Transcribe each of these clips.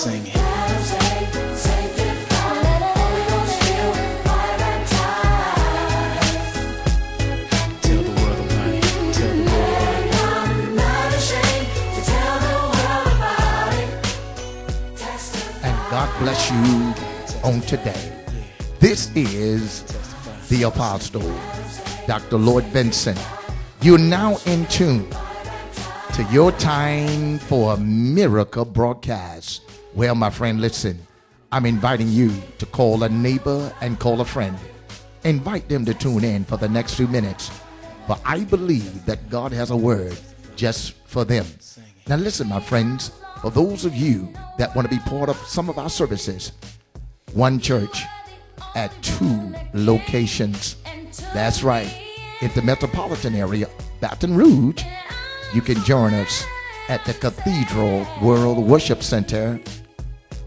sing it. And God bless you on today. This is the Apostle, Dr. Lloyd Benson. You're now in tune to your time for a miracle broadcast. Well, my friend, listen, I'm inviting you to call a neighbor and call a friend. Invite them to tune in for the next few minutes. But I believe that God has a word just for them. Now listen, my friends, for those of you that want to be part of some of our services, one church at two locations. That's right. In the metropolitan area, Baton Rouge, you can join us at the Cathedral World Worship Center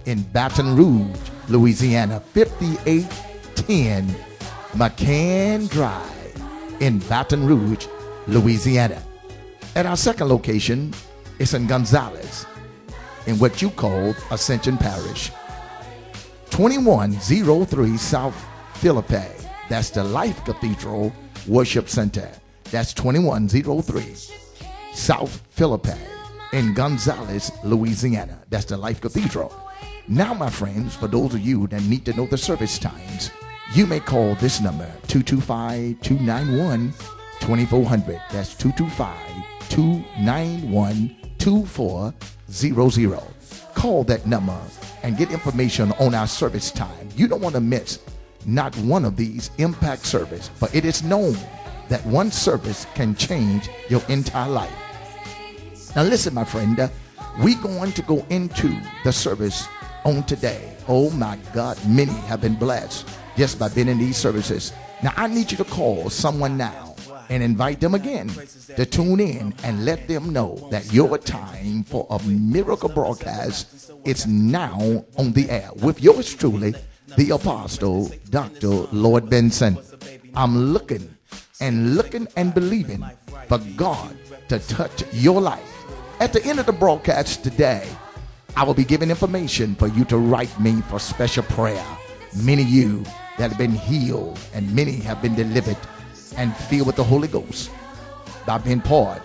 in Baton Rouge, Louisiana, 5810 McCann Drive in Baton Rouge, Louisiana. At our second location is in Gonzales, in what you call Ascension Parish, 2103 South Philippi. That's the Life Cathedral Worship Center. That's 2103 South Philippi in Gonzales, Louisiana. That's the Life Cathedral. Now, my friends, for those of you that need to know the service times, you may call this number, 225-291-2400. That's 225-291-2400. Call that number and get information on our service time. You don't want to miss not one of these impact service, but it is known that one service can change your entire life. Now listen, my friend, we're going to go into the service on today. Oh my God, many have been blessed just by being in these services. Now I need you to call someone now and invite them again to tune in and let them know that your time for a miracle broadcast is now on the air with yours truly, the Apostle, Dr. Lloyd Benson. I'm looking and believing for God to touch your life. At the end of the broadcast today, I will be giving information for you to write me for special prayer. Many of you that have been healed and many have been delivered and filled with the Holy Ghost by being part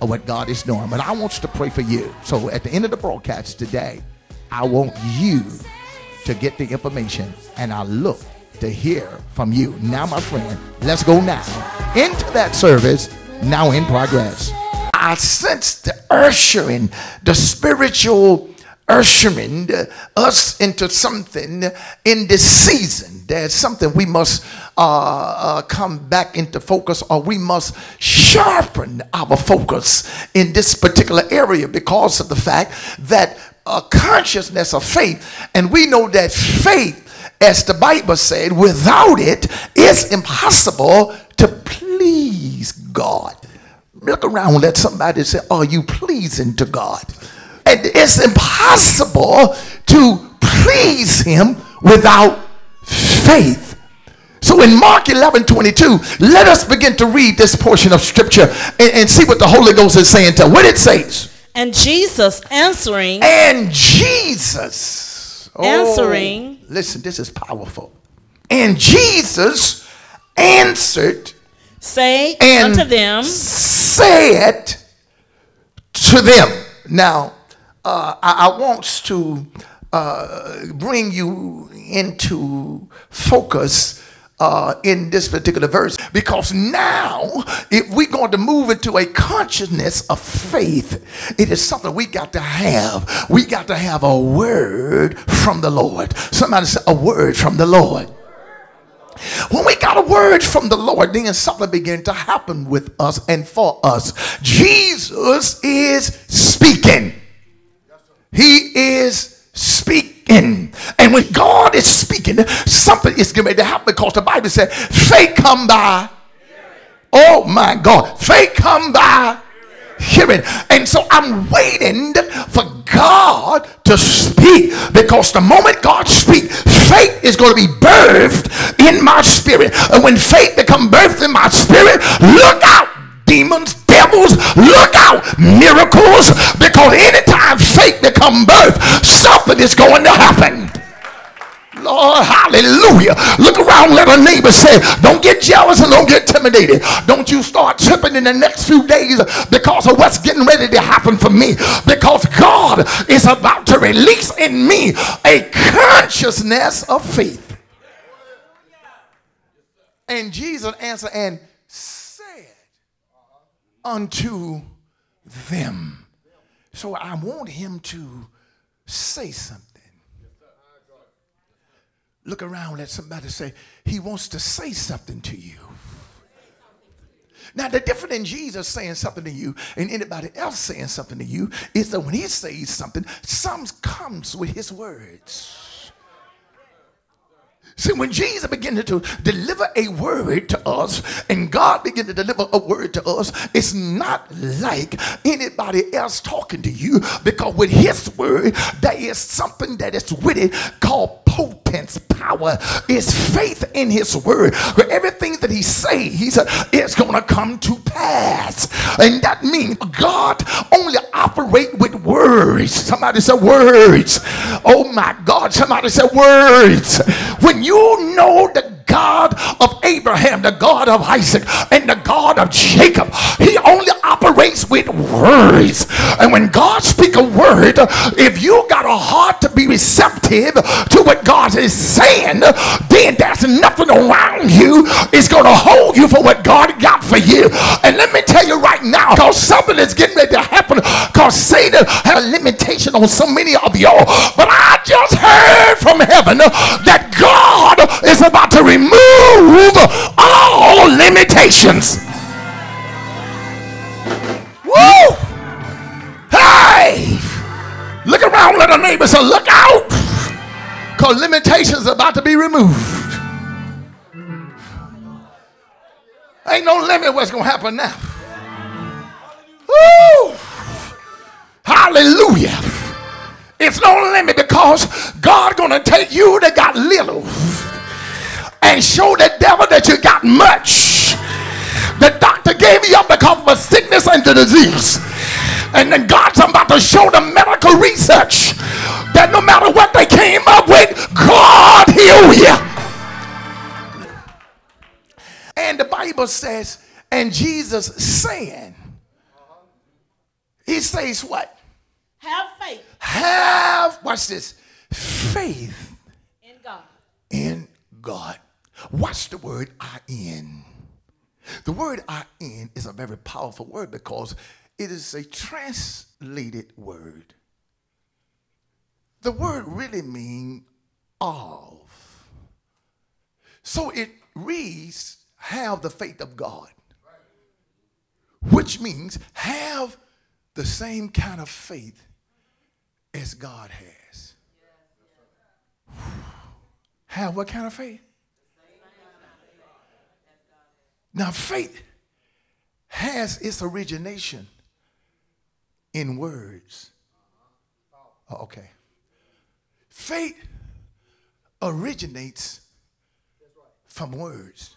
of what God is doing. But I want you to pray for you. So at the end of the broadcast today, I want you to get the information, and I look to hear from you. Now, my friend, let's go now into that service now in progress. I sense the ushering, the spiritual ushering us into something in this season. There's something we must come back into focus, or we must sharpen our focus in this particular area because of the fact that a consciousness of faith, and we know that faith, as the Bible said, without it, it's impossible to please God. Look around, let somebody say, "Are you pleasing to God?" And it's impossible to please Him without faith. So in Mark 11:22, let us begin to read this portion of scripture and see what the Holy Ghost is saying to what it says. And Jesus answering. Listen, this is powerful. And Jesus answered, said to them. Now, I want to bring you into focus in this particular verse, because now if we're going to move into a consciousness of faith, it is something we got to have. We got to have a word from the Lord. Somebody say, a word from the Lord. When we got a word from the Lord, then something began to happen with us and for us. Jesus is speaking. He is speaking. And when God is speaking, something is going to happen, because the Bible said, faith come by. Oh my God. Faith come by hearing. And so I'm waiting for God to speak, because the moment God speaks, faith is going to be birthed in my spirit. And when faith becomes birthed in my spirit, look out. demons, devils, look out, miracles, because anytime faith becomes birth, something is going to happen. Lord, hallelujah. Look around, let a neighbor say, don't get jealous and don't get intimidated. Don't you start tripping in the next few days because of what's getting ready to happen for me, because God is about to release in me a consciousness of faith. And Jesus answered and said unto them. So I want him to say something. Look around, let somebody say, he wants to say something to you. Now, the difference in Jesus saying something to you and anybody else saying something to you is that when he says something, some comes with his words. See, when Jesus began to deliver a word to us and God began to deliver a word to us, it's not like anybody else talking to you, because with his word, there is something that is with it called potency. Power is faith in his word. For everything that he says is going to come to pass. And that means God only operates with words. Somebody said words. Oh my God, somebody said words. When you know the God of Abraham, the God of Isaac, and the God of Jacob, he only operates with words. And when God speaks a word, if you got a heart to be receptive to what God is saying, then there's nothing around you is going to hold you for what God got for you. And let me tell you right now, because something is getting ready to happen, because Satan had a limitation on so many of y'all, but I just heard from heaven that God is about to remove all limitations. Woo! Hey! Look around, let our neighbors say, look out, because limitations are about to be removed. Ain't no limit what's going to happen now. Woo! Hallelujah. It's no limit, because God's going to take you that got little and show the devil that you got much. The doctor gave you up because of a sickness and the disease, and then God's about to show the medical research that no matter what they came up with, God healed you. And the Bible says, and Jesus saying, he says what? Have faith. Have, watch this, faith in God. In God. Watch the word "in." The word "in" is a very powerful word, because it is a translated word. The word really means "of." So it reads, have the faith of God, which means have the same kind of faith as God has. Have what kind of faith? Now, faith has its origination in words. Okay. Faith originates from words.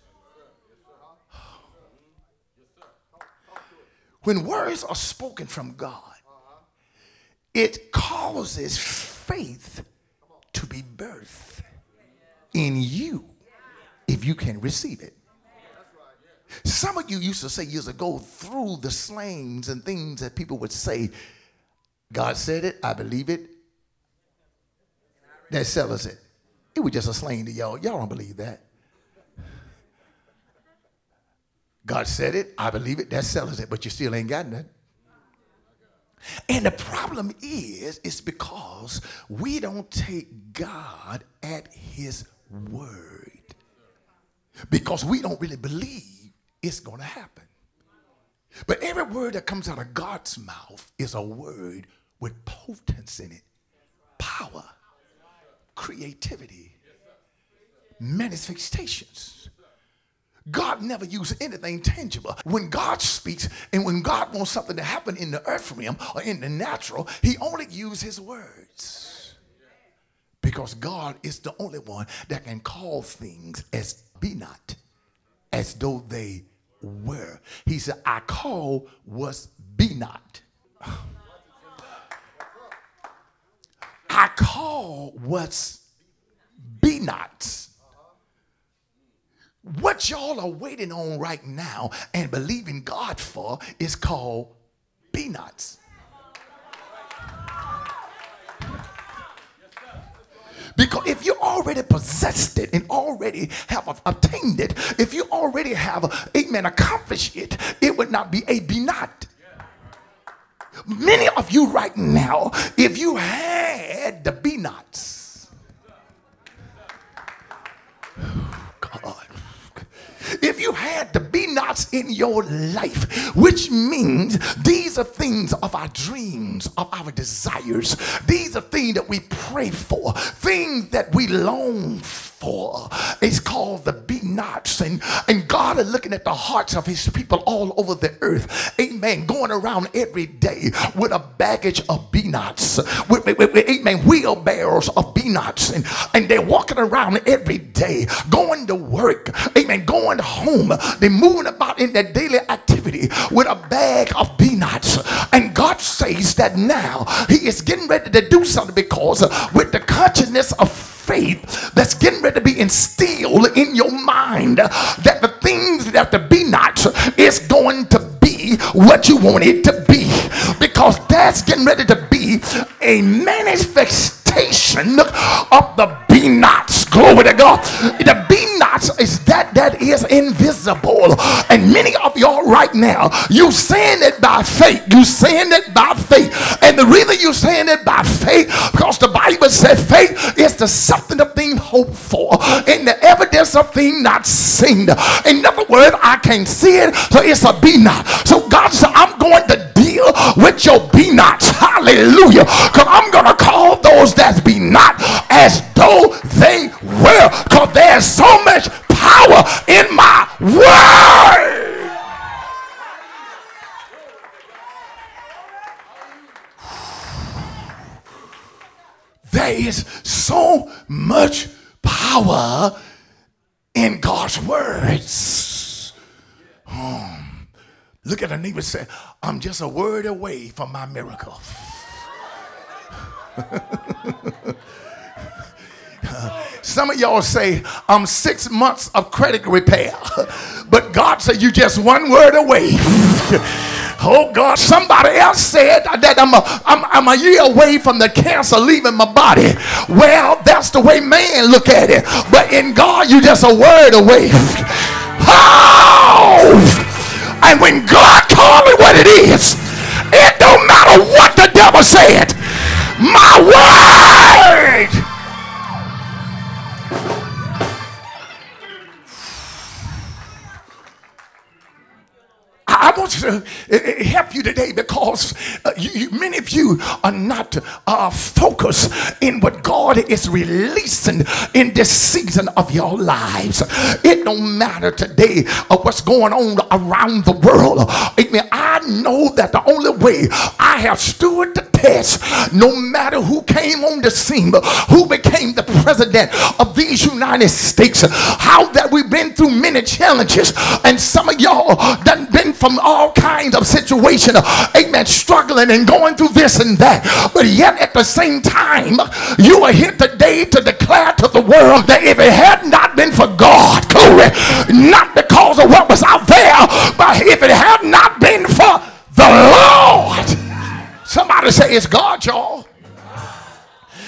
When words are spoken from God, it causes faith to be birthed in you if you can receive it. Some of you used to say years ago, through the slangs and things that people would say, God said it, I believe it, that settles it. It was just a slang to y'all. Y'all don't believe that. God said it, I believe it, that settles it, but you still ain't gotten it. And the problem is, it's because we don't take God at his word, because we don't really believe it's going to happen. But every word that comes out of God's mouth is a word with potency in it, power, creativity, manifestations. God never used anything tangible. When God speaks and when God wants something to happen in the earth realm or in the natural, he only used his words, because God is the only one that can call things as be not as though they were. He said, I call was be not. I call what's be not. What y'all are waiting on right now and believing God for is called be nots. Because if you already possessed it and already have obtained it, if you already have, amen, accomplished it, it would not be a be not. Many of you right now, if you had the be nots, oh God, if you had the be nots in your life, which means these are things of our dreams, of our desires. These are things that we pray for, things that we long for. It's called the be nots. And God is looking at the hearts of his people all over the earth. Amen. Going around every day with a baggage of be nots. With amen. Wheelbarrows of be nots. And they're walking around every day, going to work. Amen. Going home. They're moving about in their daily activity with a bag of be nots. And God says that now he is getting ready to do something, because with the consciousness of faith that's getting ready to be instilled in your mind, that the things that the be nots is going to be what you want it to be, because that's getting ready to be a manifestation of the be nots. Glory to God. The be nots is that is invisible. And many of y'all right now, you saying it by faith. You saying it by faith. And the reason you saying it by faith, because the Bible said faith is the something of things hoped for and the evidence of things not seen. In other words, I can't see it, so it's a be not. So God said, I'm going to deal with your be nots. Hallelujah. Because I'm going to call those that be not as though they were. Because there's so much power in my word. There is so much power in God's words. Look at a neighbor and say, I'm just a word away from my miracle. Some of y'all say, I'm 6 months of credit repair. But God said, you just one word away. Oh God, somebody else said that I'm a year away from the cancer leaving my body. Well, that's the way man look at it. But in God, you just a word away. Oh! And when God called me what it is, it don't matter what the devil said. My word. I want to help you today, because many of you are not focused in what God is releasing in this season of your lives. It don't matter today what's going on around the world. Amen. I know that the only way I have stood the test, no matter who came on the scene, who became the president of these United States, how that we've been through many challenges, and some of y'all done been from all kinds of situations, amen, struggling and going through this and that, but yet at the same time, you are here today to declare to the world that if it had not been for God, glory, not because of what was out there, but if it had not been for the Lord, somebody say it's God, y'all.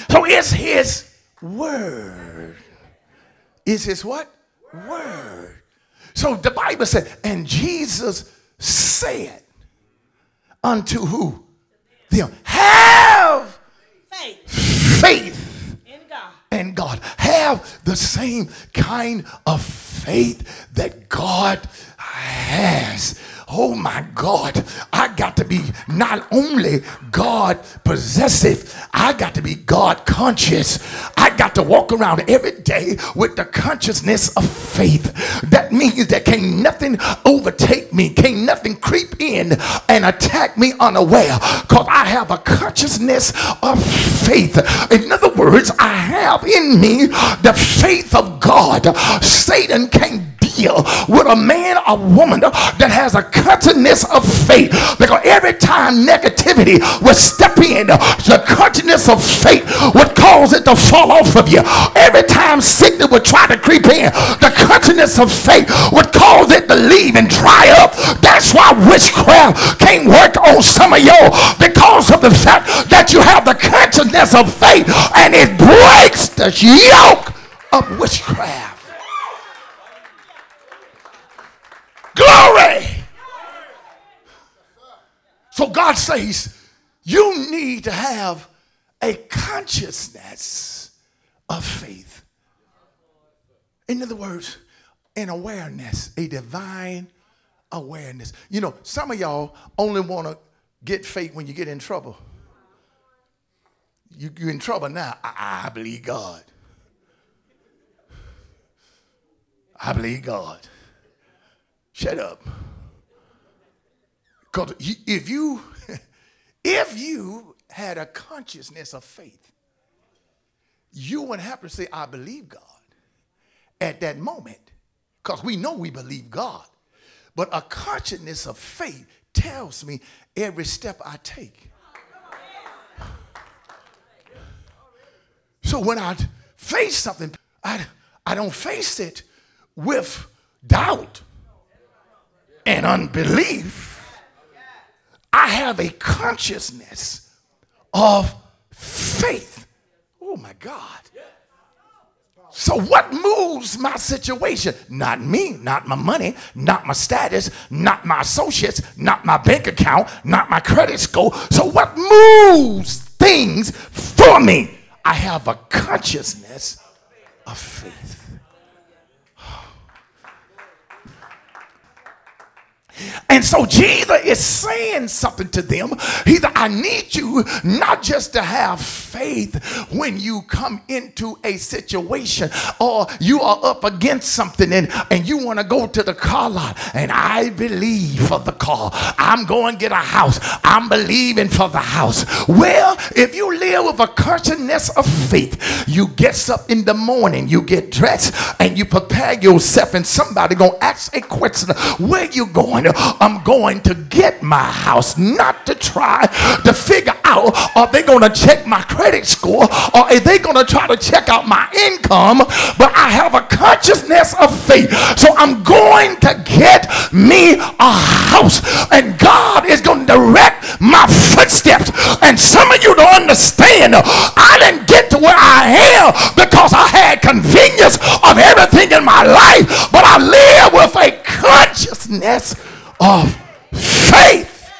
So it's his word. Is his what? Word. So the Bible said, and Jesus said unto who? Them. Have faith in God. And God. Have the same kind of faith that God has. Oh my God, I got to be not only God possessive, I got to be God conscious. I got to walk around every day with the consciousness of faith. That means that can't nothing overtake me, can't nothing creep in and attack me unaware, because I have a consciousness of faith. In other words, I have in me the faith of God. Satan can't deal with a man or woman that has a continence of faith, because every time negativity would step in, the continence of faith would cause it to fall off of you. Every time sickness would try to creep in, the continence of faith would cause it to leave and dry up. That's why witchcraft can't work on some of y'all, because of the fact that you have the consciousness of faith, and it breaks the yoke of witchcraft. Glory! So God says you need to have a consciousness of faith. In other words, an awareness, a divine awareness. You know, some of y'all only want to get faith when you get in trouble. You're in trouble now. I believe God. I believe God. Shut up. Because if you had a consciousness of faith, you wouldn't have to say, I believe God at that moment, because we know we believe God. But a consciousness of faith tells me every step I take. So when I face something, I don't face it with doubt and unbelief. I have a consciousness of faith. Oh my God. So what moves my situation? Not me, not my money, not my status, not my associates, not my bank account, not my credit score. So what moves things for me? I have a consciousness of faith. And so Jesus is saying something to them. He said, I need you not just to have faith when you come into a situation or you are up against something and you want to go to the car lot, and I believe for the car. I'm going to get a house. I'm believing for the house. Well, if you live with a consciousness of faith, you get up in the morning, you get dressed, and you prepare yourself, and somebody going to ask a question, where you going? I'm going to get my house, not to try to figure out, are they going to check my credit score, or are they going to try to check out my income? But I have a consciousness of faith, so I'm going to get me a house, and God is going to direct my footsteps. And some of you don't understand, I didn't get to where I am because I had convenience of everything in my life, but I live with a consciousness of faith.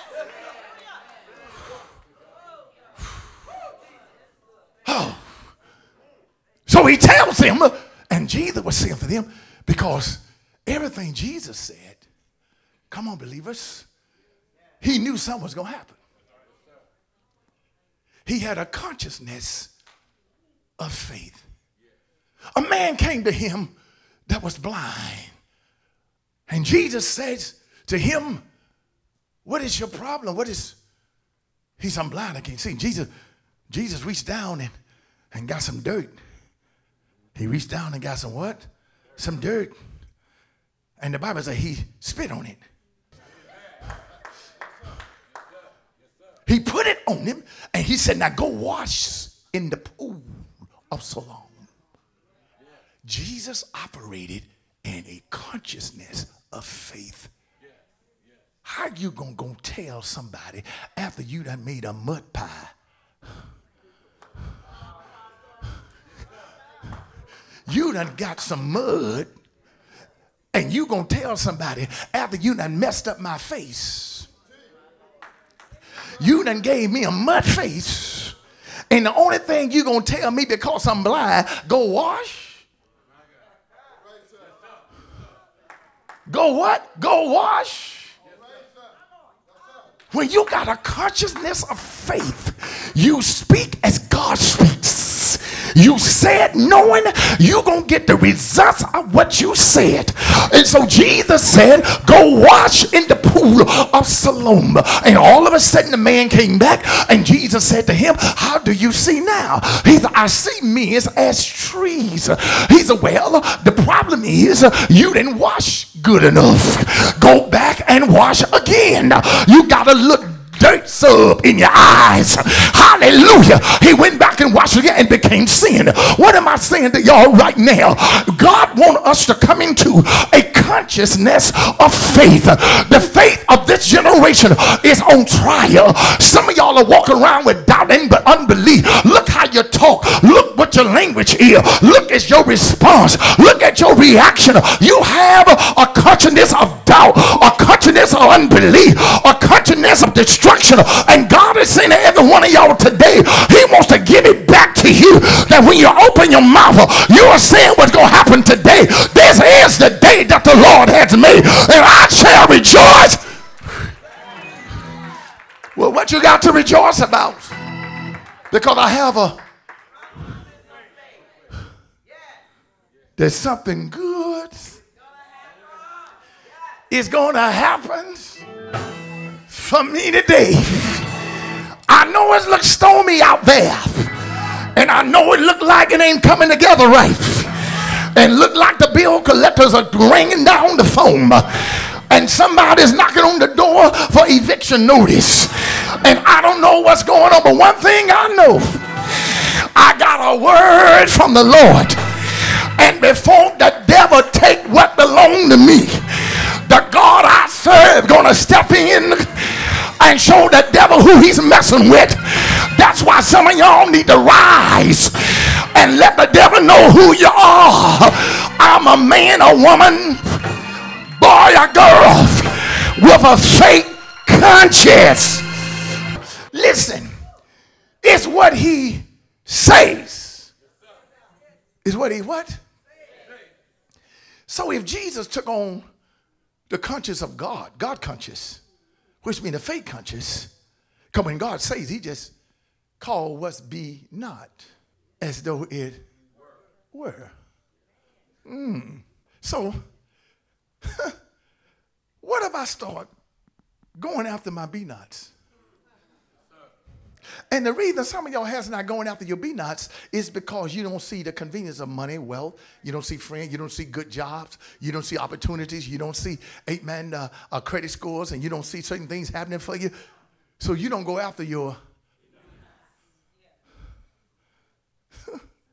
Oh. So he tells them, and Jesus was saying for them, because everything Jesus said, come on, believers, he knew something was going to happen. He had a consciousness of faith. A man came to him that was blind, and Jesus says to him, what is your problem? He said, I'm blind, I can't see. Jesus reached down and got some dirt. He reached down and got some what? Some dirt. And the Bible says he spit on it. He put it on him and he said, now go wash in the pool of Siloam. Jesus operated in a consciousness of faith. How you going to go tell somebody after you done made a mud pie? You done got some mud, and you going to tell somebody after you done messed up my face. You done gave me a mud face, and the only thing you going to tell me because I'm blind, go wash? Go what? Go wash? When you got a consciousness of faith, you speak as God speaks. You said knowing you're going to get the results of what you said. And so Jesus said, go wash in the pool of Siloam. And all of a sudden the man came back, and Jesus said to him, how do you see now? He said, I see men as trees. He said, well, the problem is you didn't wash good enough. Go back and wash again. You got to look dirt sub in your eyes. Hallelujah. He went back and washed again and became sin. What am I saying to y'all right now? God wants us to come into a consciousness of faith. The faith of this generation is on trial. Some of y'all are walking around with doubt and unbelief. Look how you talk. Look what your language is. Look at your response. Look at your reaction. You have a consciousness of doubt, a consciousness of unbelief, a consciousness of destruction. And God is saying to every one of y'all today, he wants to give it back to you, that when you open your mouth, you are saying what's going to happen today. This is the day that the Lord has made, and I shall rejoice. Well, what you got to rejoice about? Because I have there's something good. It's going to happen for me today. I know it looks stormy out there, and I know it looked like it ain't coming together right, and look like the bill collectors are ringing down the phone, and somebody's knocking on the door for eviction notice, and I don't know what's going on, but one thing I know, I got a word from the Lord, and before the devil take what belonged to me, the God I serve gonna step in and show the devil who he's messing with. That's why some of y'all need to rise and let the devil know who you are. I'm a man, a woman, boy, a girl with a fake conscience. Listen, it's what he says. It's what he what? So if Jesus took on the conscience of God, God conscious, which means the faith conscious, because when God says, he just called what's be not as though it were. So, what if I start going after my be nots? And the reason some of y'all has not going after your be-nots is because you don't see the convenience of money, wealth. You don't see friends. You don't see good jobs. You don't see opportunities. You don't see, amen, credit scores, and you don't see certain things happening for you. So you don't go after your...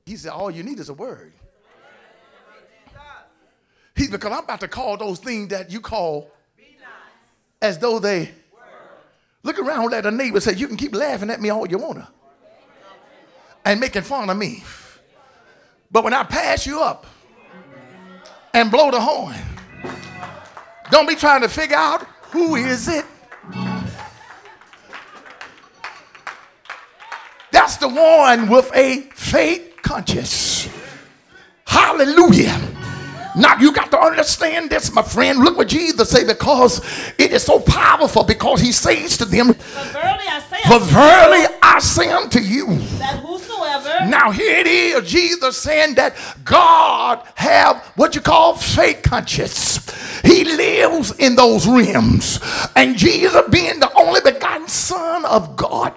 He said, all you need is a word. He said, because I'm about to call those things that you call as though they... Look around at a neighbor and say, you can keep laughing at me all you want to and making fun of me. But when I pass you up and blow the horn, don't be trying to figure out who is it. That's the one with a faith conscience. Hallelujah. Now you got to understand this, my friend. Look what Jesus said, because it is so powerful, because he says to them, For verily I say unto you. That whosoever. Now here it is, Jesus saying that God have what you call faith conscience. He lives in those realms. And Jesus being the only begotten Son of God,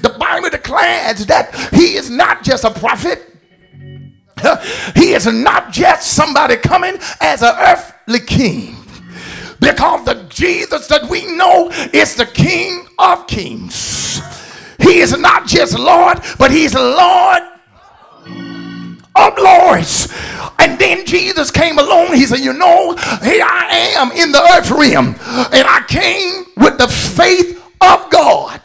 the Bible declares that he is not just a prophet. He is not just somebody coming as an earthly king, because the Jesus that we know is the King of Kings. He is not just Lord, but he's Lord of Lords. And then Jesus came along. He said, you know, here I am in the earth realm, and I came with the faith of God.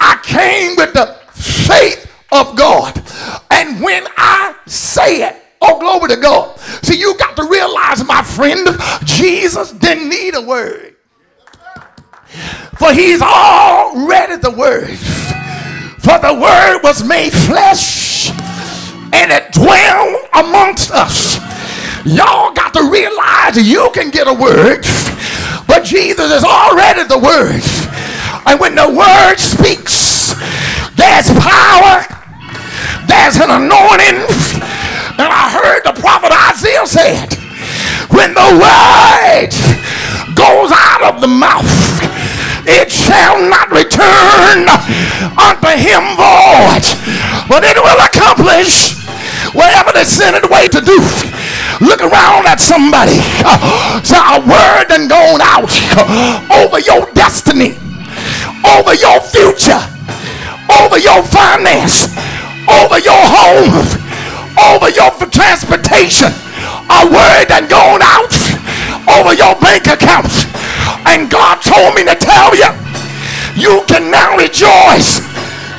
I came with the faith of God. And when I say it, oh, glory to God. See, you got to realize, my friend, Jesus didn't need a word, for he's already the word. For the word was made flesh, and it dwelled amongst us. Y'all got to realize you can get a word, but Jesus is already the word. And when the word speaks, there's power. There's an anointing. word goes out of the mouth, it shall not return unto him void, but it will accomplish whatever they sent it away to do. Look around at somebody. So a word done gone out over your destiny, over your future, over your finance, over your home, over your transportation. A word done gone out over your bank account. And God told me to tell you, you can now rejoice.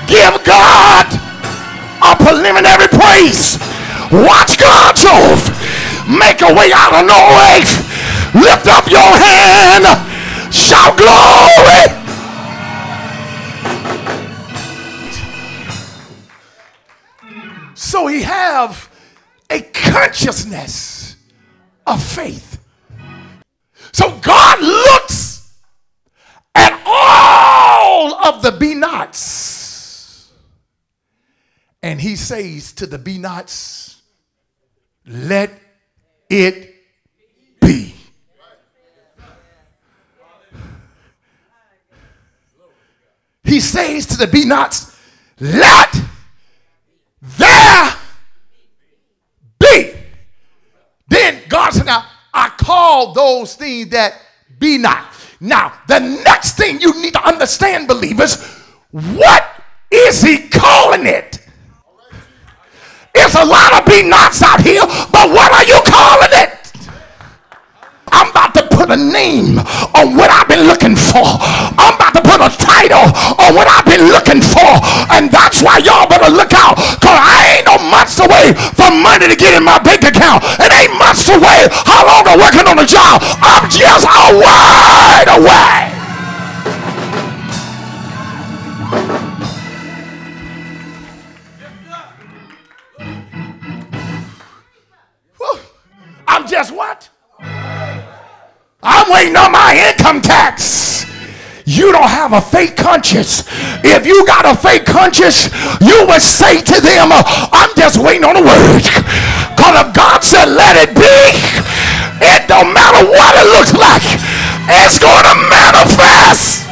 Give God a preliminary praise. Watch God move. Make a way out of no way. Lift up your hand. Shout glory. So he have a consciousness of faith. So God looks at all of the be nots, and he says to the be nots, let it be. He says to the be nots, let there be. Then God said, now I call those things that be not. Now, the next thing you need to understand, believers, what is he calling it? It's a lot of be nots out here, but what are you calling it? I'm about to put a name on what I've been looking for. I'm about to put a title on what I've been looking for. And that's why y'all better look out, because I ain't no months away from money to get in my bank account. It ain't months away how long I'm working on a job. I'm just a wide away. I'm just what? I'm waiting on my income tax. You don't have a fake conscience. If you got a fake conscience, you would say to them, I'm just waiting on a word. Because if God said let it be, it don't matter what it looks like, it's going to manifest.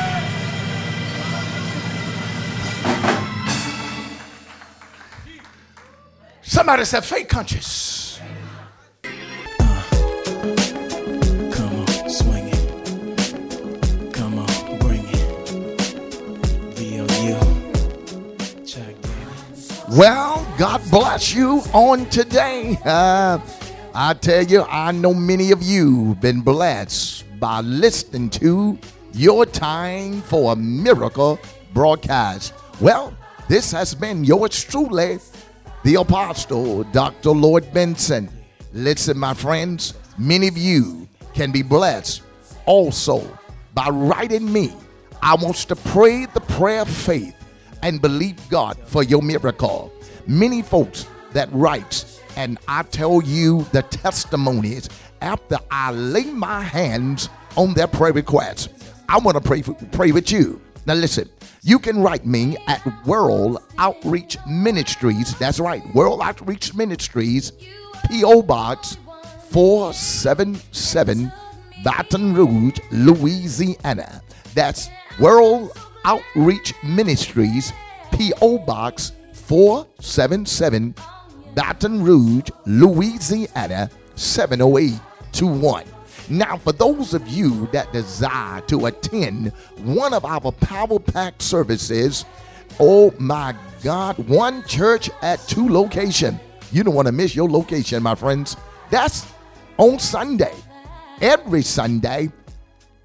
Somebody said fake conscience. Well, God bless you on today. I tell you, I know many of you been blessed by listening to Your Time for a Miracle broadcast. Well, this has been yours truly, the Apostle Dr. Lloyd Benson. Listen, my friends, many of you can be blessed also by writing me. I want you to pray the prayer of faith and believe God for your miracle. Many folks that write, and I tell you the testimonies after I lay my hands on their prayer requests. I want to pray with you. Now listen, you can write me at World Outreach Ministries. That's right, World Outreach Ministries, P.O. Box 477, Baton Rouge, Louisiana. That's World Outreach Ministries, P.O. Box 477, Baton Rouge, Louisiana 70821. Now, for those of you that desire to attend one of our power-packed services, oh my God, one church at two locations. You don't want to miss your location, my friends. That's on Sunday, every Sunday,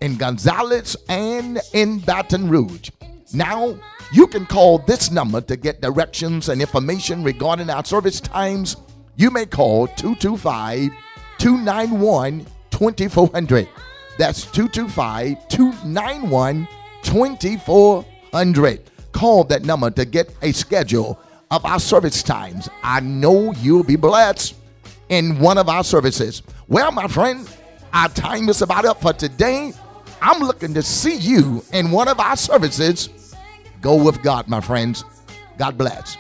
in Gonzales and in Baton Rouge. Now, you can call this number to get directions and information regarding our service times. You may call 225-291-2400. That's 225-291-2400. Call that number to get a schedule of our service times. I know you'll be blessed in one of our services. Well, my friend, our time is about up for today. I'm looking to see you in one of our services. Go with God, my friends. God bless.